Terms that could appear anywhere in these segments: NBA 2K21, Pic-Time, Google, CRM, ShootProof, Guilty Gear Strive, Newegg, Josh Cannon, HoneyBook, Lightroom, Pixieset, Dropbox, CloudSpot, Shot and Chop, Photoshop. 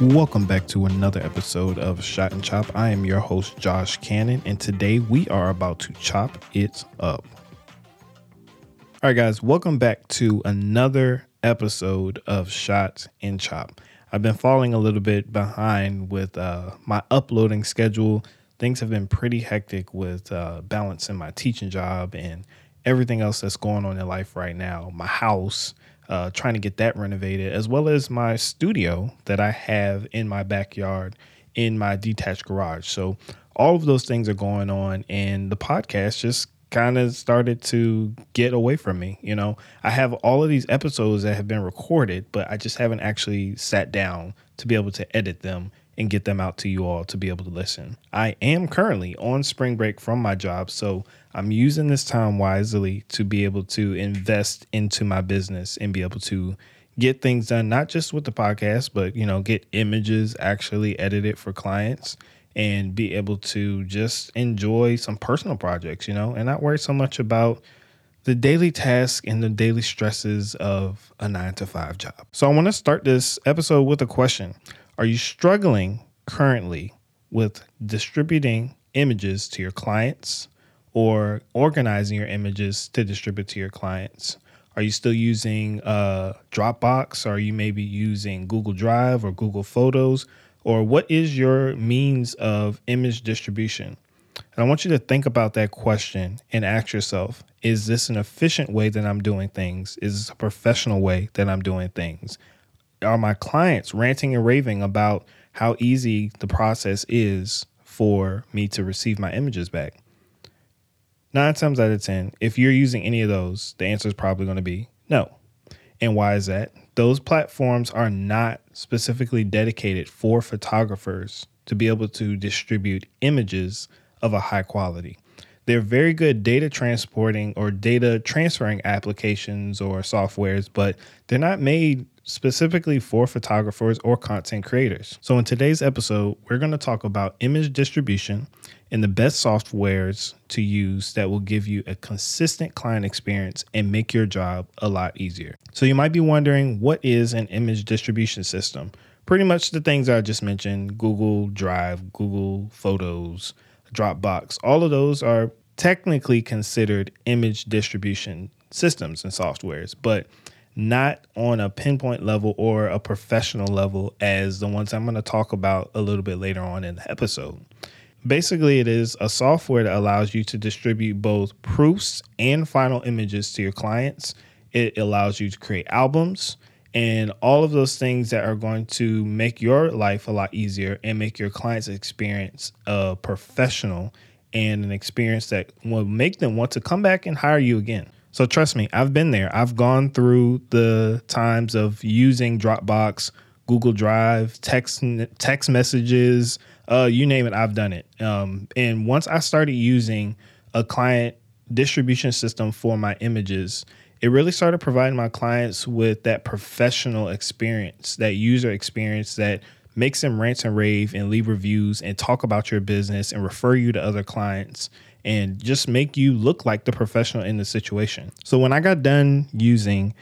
Welcome back to another episode of Shot and Chop. I am your host, Josh Cannon, and today we are about to chop it up. All right, guys, welcome back to another episode of Shot and Chop. I've been falling a little bit behind with my uploading schedule. Things have been pretty hectic with balancing my teaching job and everything else that's going on in life right now. My house, trying to get that renovated, as well as my studio that I have in my backyard in my detached garage. So all of those things are going on, and the podcast just kind of started to get away from me. You know, I have all of these episodes that have been recorded, but I just haven't actually sat down to be able to edit them and get them out to you all to be able to listen. I am currently on spring break from my job, so I'm using this time wisely to be able to invest into my business and be able to get things done, not just with the podcast, but, you know, get images actually edited for clients and be able to just enjoy some personal projects, you know, and not worry so much about the daily tasks and the daily stresses of a 9-to-5 job. So I want to start this episode with a question. Are you struggling currently with distributing images to your clients or organizing your images to distribute to your clients? Are you still using Dropbox? Or are you maybe using Google Drive or Google Photos? Or what is your means of image distribution? And I want you to think about that question and ask yourself, is this an efficient way that I'm doing things? Is this a professional way that I'm doing things? Are my clients ranting and raving about how easy the process is for me to receive my images back? 9 times out of 10, if you're using any of those, the answer is probably going to be no. And why is that? Those platforms are not specifically dedicated for photographers to be able to distribute images of a high quality. They're very good data transporting or data transferring applications or softwares, but they're not made specifically for photographers or content creators. So in today's episode, we're going to talk about image distribution and the best softwares to use that will give you a consistent client experience and make your job a lot easier. So you might be wondering, what is an image distribution system? Pretty much the things I just mentioned: Google Drive, Google Photos, Dropbox. All of those are technically considered image distribution systems and softwares, but not on a pinpoint level or a professional level as the ones I'm going to talk about a little bit later on in the episode. Basically, it is a software that allows you to distribute both proofs and final images to your clients. It allows you to create albums and all of those things that are going to make your life a lot easier and make your client's experience professional and an experience that will make them want to come back and hire you again. So trust me, I've been there. I've gone through the times of using Dropbox, Google Drive, text messages, you name it, I've done it. And once I started using a client distribution system for my images, it really started providing my clients with that professional experience, that user experience that makes them rant and rave and leave reviews and talk about your business and refer you to other clients and just make you look like the professional in the situation. So when I got done using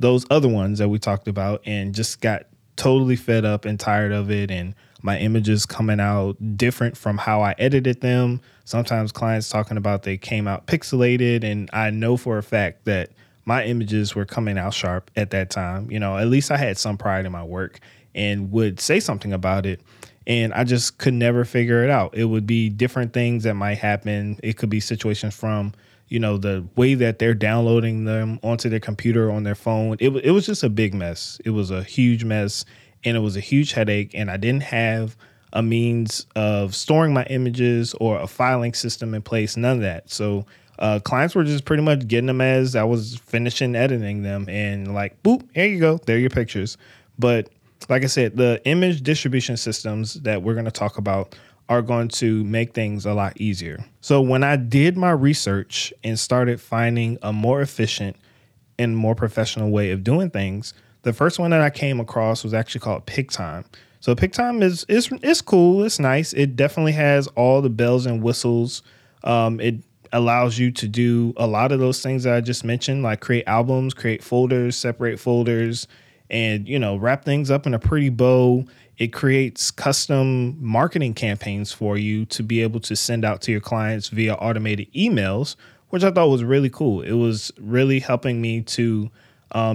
those other ones that we talked about and just got totally fed up and tired of it and my images coming out different from how I edited them, sometimes clients talking about they came out pixelated, and I know for a fact that my images were coming out sharp at that time. You know, at least I had some pride in my work and would say something about it. And I just could never figure it out. It would be different things that might happen. It could be situations from, you know, the way that they're downloading them onto their computer, on their phone. It was just a big mess. It was a huge mess, and it was a huge headache. And I didn't have a means of storing my images or a filing system in place, none of that. So clients were just pretty much getting them as I was finishing editing them and like, boop, here you go. They're your pictures. But like I said, the image distribution systems that we're going to talk about are going to make things a lot easier. So when I did my research and started finding a more efficient and more professional way of doing things, the first one that I came across was actually called Pic-Time. So Pic-Time is cool. It's nice. It definitely has all the bells and whistles. It allows you to do a lot of those things that I just mentioned, like create albums, create folders, separate folders, and, you know, wrap things up in a pretty bow. It creates custom marketing campaigns for you to be able to send out to your clients via automated emails, which I thought was really cool. It was really helping me to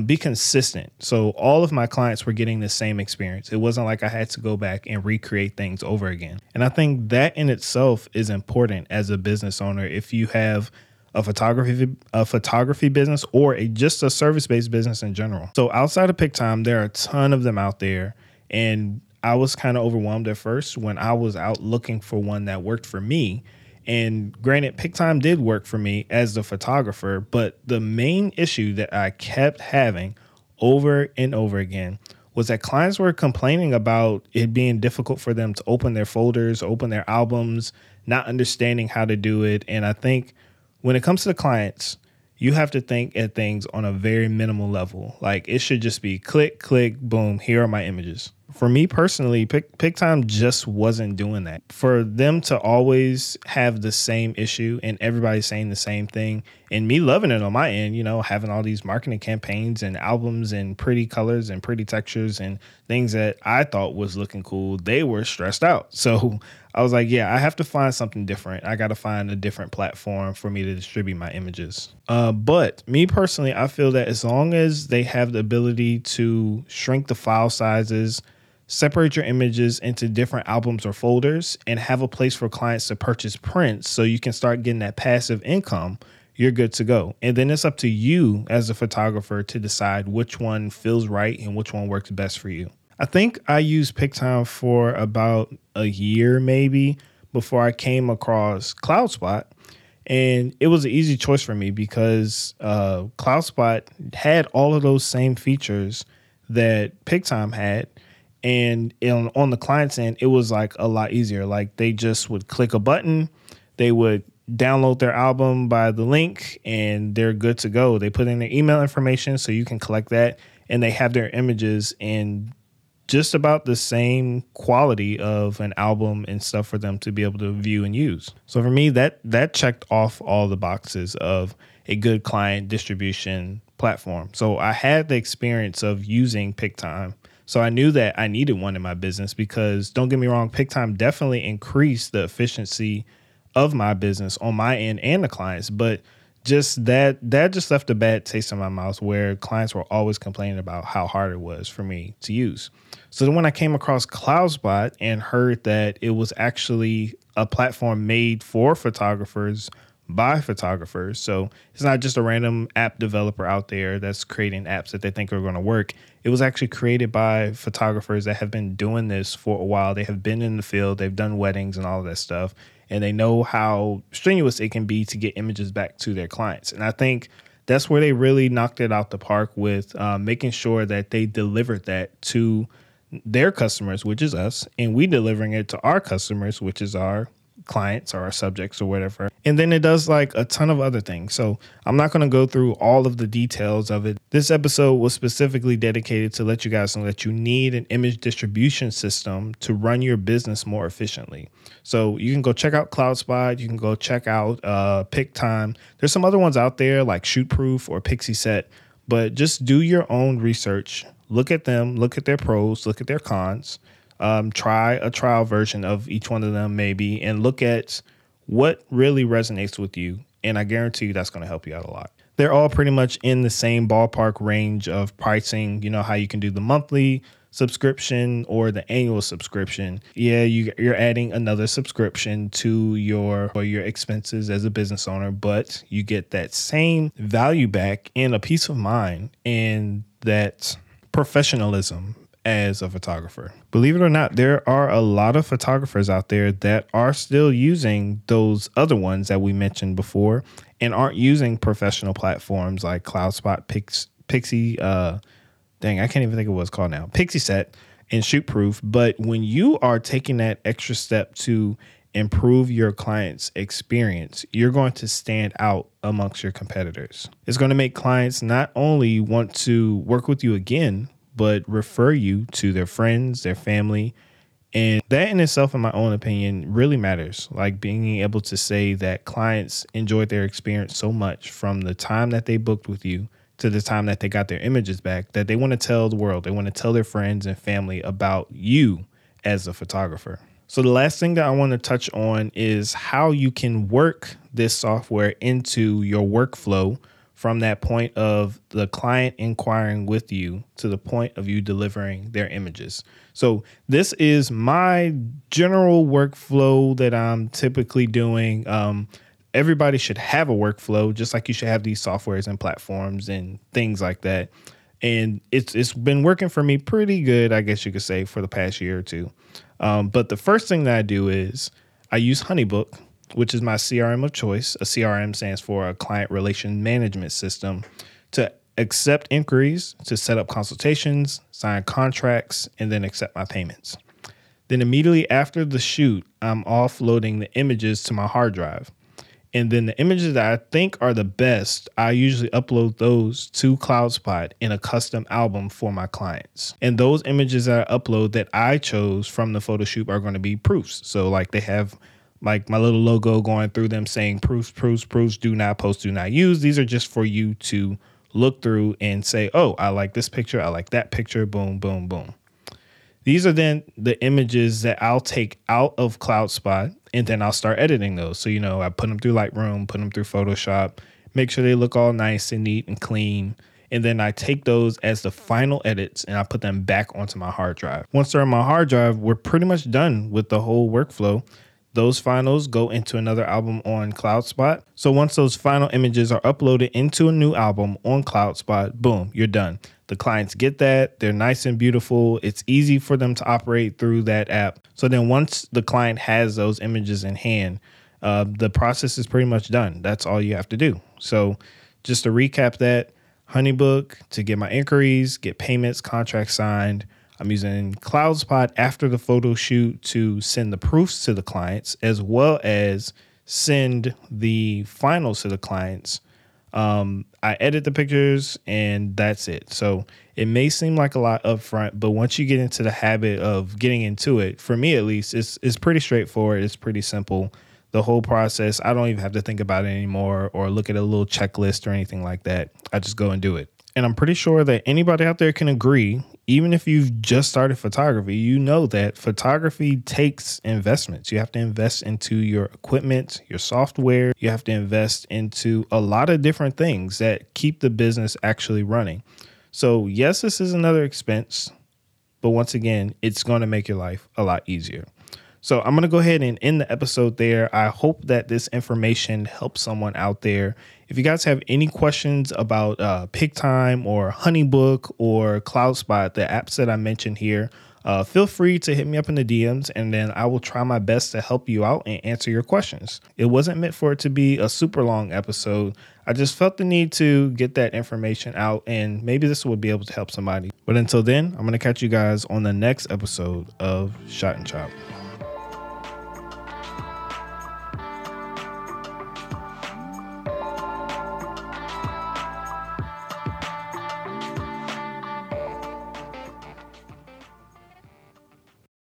be consistent. So all of my clients were getting the same experience. It wasn't like I had to go back and recreate things over again. And I think that in itself is important as a business owner. If you have a photography business or just a service-based business in general. So outside of Pic-Time, there are a ton of them out there. And I was kind of overwhelmed at first when I was out looking for one that worked for me. And granted, Pic-Time did work for me as the photographer, but the main issue that I kept having over and over again was that clients were complaining about it being difficult for them to open their folders, open their albums, not understanding how to do it. And I think when it comes to the clients, you have to think at things on a very minimal level. Like it should just be click, click, boom, here are my images. For me personally, Pic-Time just wasn't doing that. For them to always have the same issue and everybody saying the same thing and me loving it on my end, you know, having all these marketing campaigns and albums and pretty colors and pretty textures and things that I thought was looking cool, they were stressed out. So I was like, yeah, I have to find something different. I got to find a different platform for me to distribute my images. But me personally, I feel that as long as they have the ability to shrink the file sizes, separate your images into different albums or folders, and have a place for clients to purchase prints so you can start getting that passive income, you're good to go. And then it's up to you as a photographer to decide which one feels right and which one works best for you. I think I used Pic-Time for about a year maybe before I came across CloudSpot. And it was an easy choice for me because CloudSpot had all of those same features that Pic-Time had. And on the client's end, it was like a lot easier. Like they just would click a button, they would download their album by the link, and they're good to go. They put in their email information so you can collect that, and they have their images in just about the same quality of an album and stuff for them to be able to view and use. So for me, that checked off all the boxes of a good client distribution platform. So I had the experience of using Pic-Time. So I knew that I needed one in my business because, don't get me wrong, Pic-Time definitely increased the efficiency of my business on my end and the clients. But just that just left a bad taste in my mouth where clients were always complaining about how hard it was for me to use. So then when I came across CloudSpot and heard that it was actually a platform made for photographers by photographers. So it's not just a random app developer out there that's creating apps that they think are going to work. It was actually created by photographers that have been doing this for a while. They have been in the field, they've done weddings and all of that stuff, and they know how strenuous it can be to get images back to their clients. And I think that's where they really knocked it out the park with making sure that they delivered that to their customers, which is us, and we delivering it to our customers, which is our clients or our subjects or whatever. And then it does like a ton of other things. So I'm not going to go through all of the details of it. This episode was specifically dedicated to let you guys know that you need an image distribution system to run your business more efficiently. So you can go check out CloudSpot. You can go check out Pic-Time. There's some other ones out there like ShootProof or Pixieset, but just do your own research. Look at them, look at their pros, look at their cons. Try a trial version of each one of them maybe and look at what really resonates with you. And I guarantee you that's going to help you out a lot. They're all pretty much in the same ballpark range of pricing, you know, how you can do the monthly subscription or the annual subscription. Yeah, you're adding another subscription to your expenses as a business owner, but you get that same value back and a peace of mind and that professionalism as a photographer. Believe it or not, there are a lot of photographers out there that are still using those other ones that we mentioned before and aren't using professional platforms like CloudSpot, Pixieset and ShootProof. But when you are taking that extra step to improve your client's experience, you're going to stand out amongst your competitors. It's going to make clients not only want to work with you again, but refer you to their friends, their family. And that in itself, in my own opinion, really matters. Like being able to say that clients enjoyed their experience so much from the time that they booked with you to the time that they got their images back that they want to tell the world, they want to tell their friends and family about you as a photographer. So the last thing that I want to touch on is how you can work this software into your workflow from that point of the client inquiring with you to the point of you delivering their images. So this is my general workflow that I'm typically doing. Everybody should have a workflow, just like you should have these softwares and platforms and things like that. And it's been working for me pretty good, I guess you could say, for the past year or two. But the first thing that I do is I use HoneyBook, which is my CRM of choice. A CRM stands for a client relation management system, to accept inquiries, to set up consultations, sign contracts, and then accept my payments. Then immediately after the shoot, I'm offloading the images to my hard drive. And then the images that I think are the best, I usually upload those to CloudSpot in a custom album for my clients. And those images that I upload that I chose from the photo shoot are going to be proofs. So like they have like my little logo going through them saying proofs, do not post, do not use. These are just for you to look through and say, oh, I like this picture, I like that picture, boom, boom, boom. These are then the images that I'll take out of CloudSpot, and then I'll start editing those. So, you know, I put them through Lightroom, put them through Photoshop, make sure they look all nice and neat and clean. And then I take those as the final edits and I put them back onto my hard drive. Once they're on my hard drive, we're pretty much done with the whole workflow. Those finals go into another album on CloudSpot. So once those final images are uploaded into a new album on CloudSpot, boom, you're done. The clients get that. They're nice and beautiful. It's easy for them to operate through that app. So then once the client has those images in hand, the process is pretty much done. That's all you have to do. So just to recap that, HoneyBook to get my inquiries, get payments, contracts signed. I'm using CloudSpot after the photo shoot to send the proofs to the clients, as well as send the finals to the clients. I edit the pictures and that's it. So it may seem like a lot upfront, but once you get into the habit of getting into it, for me at least, it's pretty straightforward. It's pretty simple. The whole process, I don't even have to think about it anymore or look at a little checklist or anything like that. I just go and do it. And I'm pretty sure that anybody out there can agree, even if you've just started photography, you know that photography takes investments. You have to invest into your equipment, your software. You have to invest into a lot of different things that keep the business actually running. So yes, this is another expense, but once again, it's going to make your life a lot easier. So I'm going to go ahead and end the episode there. I hope that this information helps someone out there. If you guys have any questions about Pic-Time or HoneyBook or CloudSpot, the apps that I mentioned here, feel free to hit me up in the DMs, and then I will try my best to help you out and answer your questions. It wasn't meant for it to be a super long episode. I just felt the need to get that information out, and maybe this would be able to help somebody. But until then, I'm going to catch you guys on the next episode of Shot and Chop.